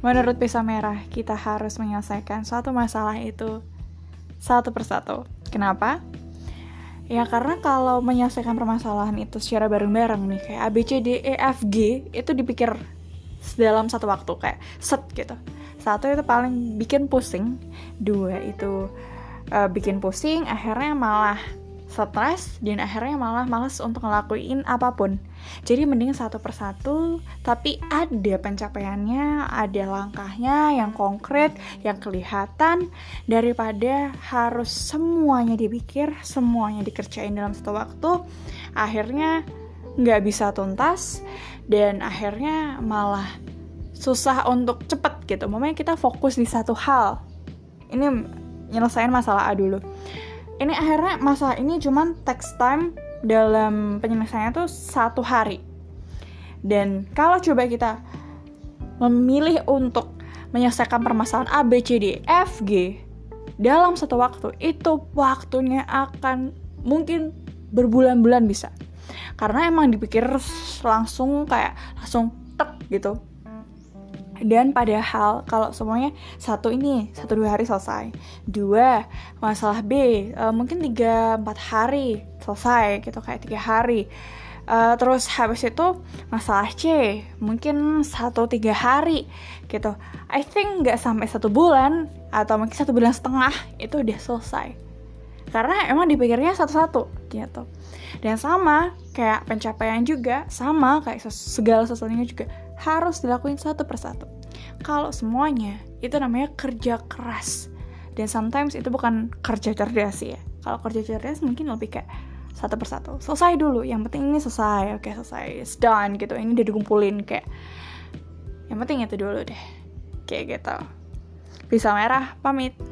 Menurut Pisa Merah, kita harus menyelesaikan suatu masalah itu satu persatu. Kenapa? Ya karena kalau menyelesaikan permasalahan itu secara bareng-bareng nih, kayak A, B, C, D, E, F, G, itu dipikir dalam satu waktu, kayak set gitu. Satu itu paling bikin pusing, dua itu bikin pusing, akhirnya malah stres, dan akhirnya malah males untuk ngelakuin apapun. Jadi mending satu persatu, tapi ada pencapaiannya, ada langkahnya yang konkret, yang kelihatan, daripada harus semuanya dipikir, semuanya dikerjain dalam satu waktu, akhirnya nggak bisa tuntas, dan akhirnya malah susah untuk cepet gitu. Makanya kita fokus di satu hal. Ini nyelesain masalah A dulu. Ini akhirnya masalah ini cuman takes time dalam penyelesaiannya tuh 1 hari. Dan kalau coba kita memilih untuk menyelesaikan permasalahan A, B, C, D, F, G dalam satu waktu, itu waktunya akan mungkin berbulan-bulan bisa. Karena emang dipikir langsung kayak langsung tek gitu. Dan padahal kalau semuanya satu ini 1-2 hari selesai, 2 masalah B mungkin 3-4 hari selesai gitu, kayak 3 hari. Terus habis itu masalah C mungkin 1-3 hari gitu. I think nggak sampai 1 bulan atau mungkin 1,5 bulan itu udah selesai, karena emang dipikirnya satu-satu gitu. Dan sama kayak pencapaian juga, sama kayak segala sesuatunya juga harus dilakuin satu persatu. Kalau semuanya, itu namanya kerja keras. Dan sometimes itu bukan kerja cerdas ya. Kalau kerja cerdas mungkin lebih kayak satu persatu. Selesai dulu, yang penting ini selesai. Oke, selesai, it's done gitu. Ini udah dikumpulin kayak, yang penting itu dulu deh. Kayak gitu. Pisa Merah, pamit.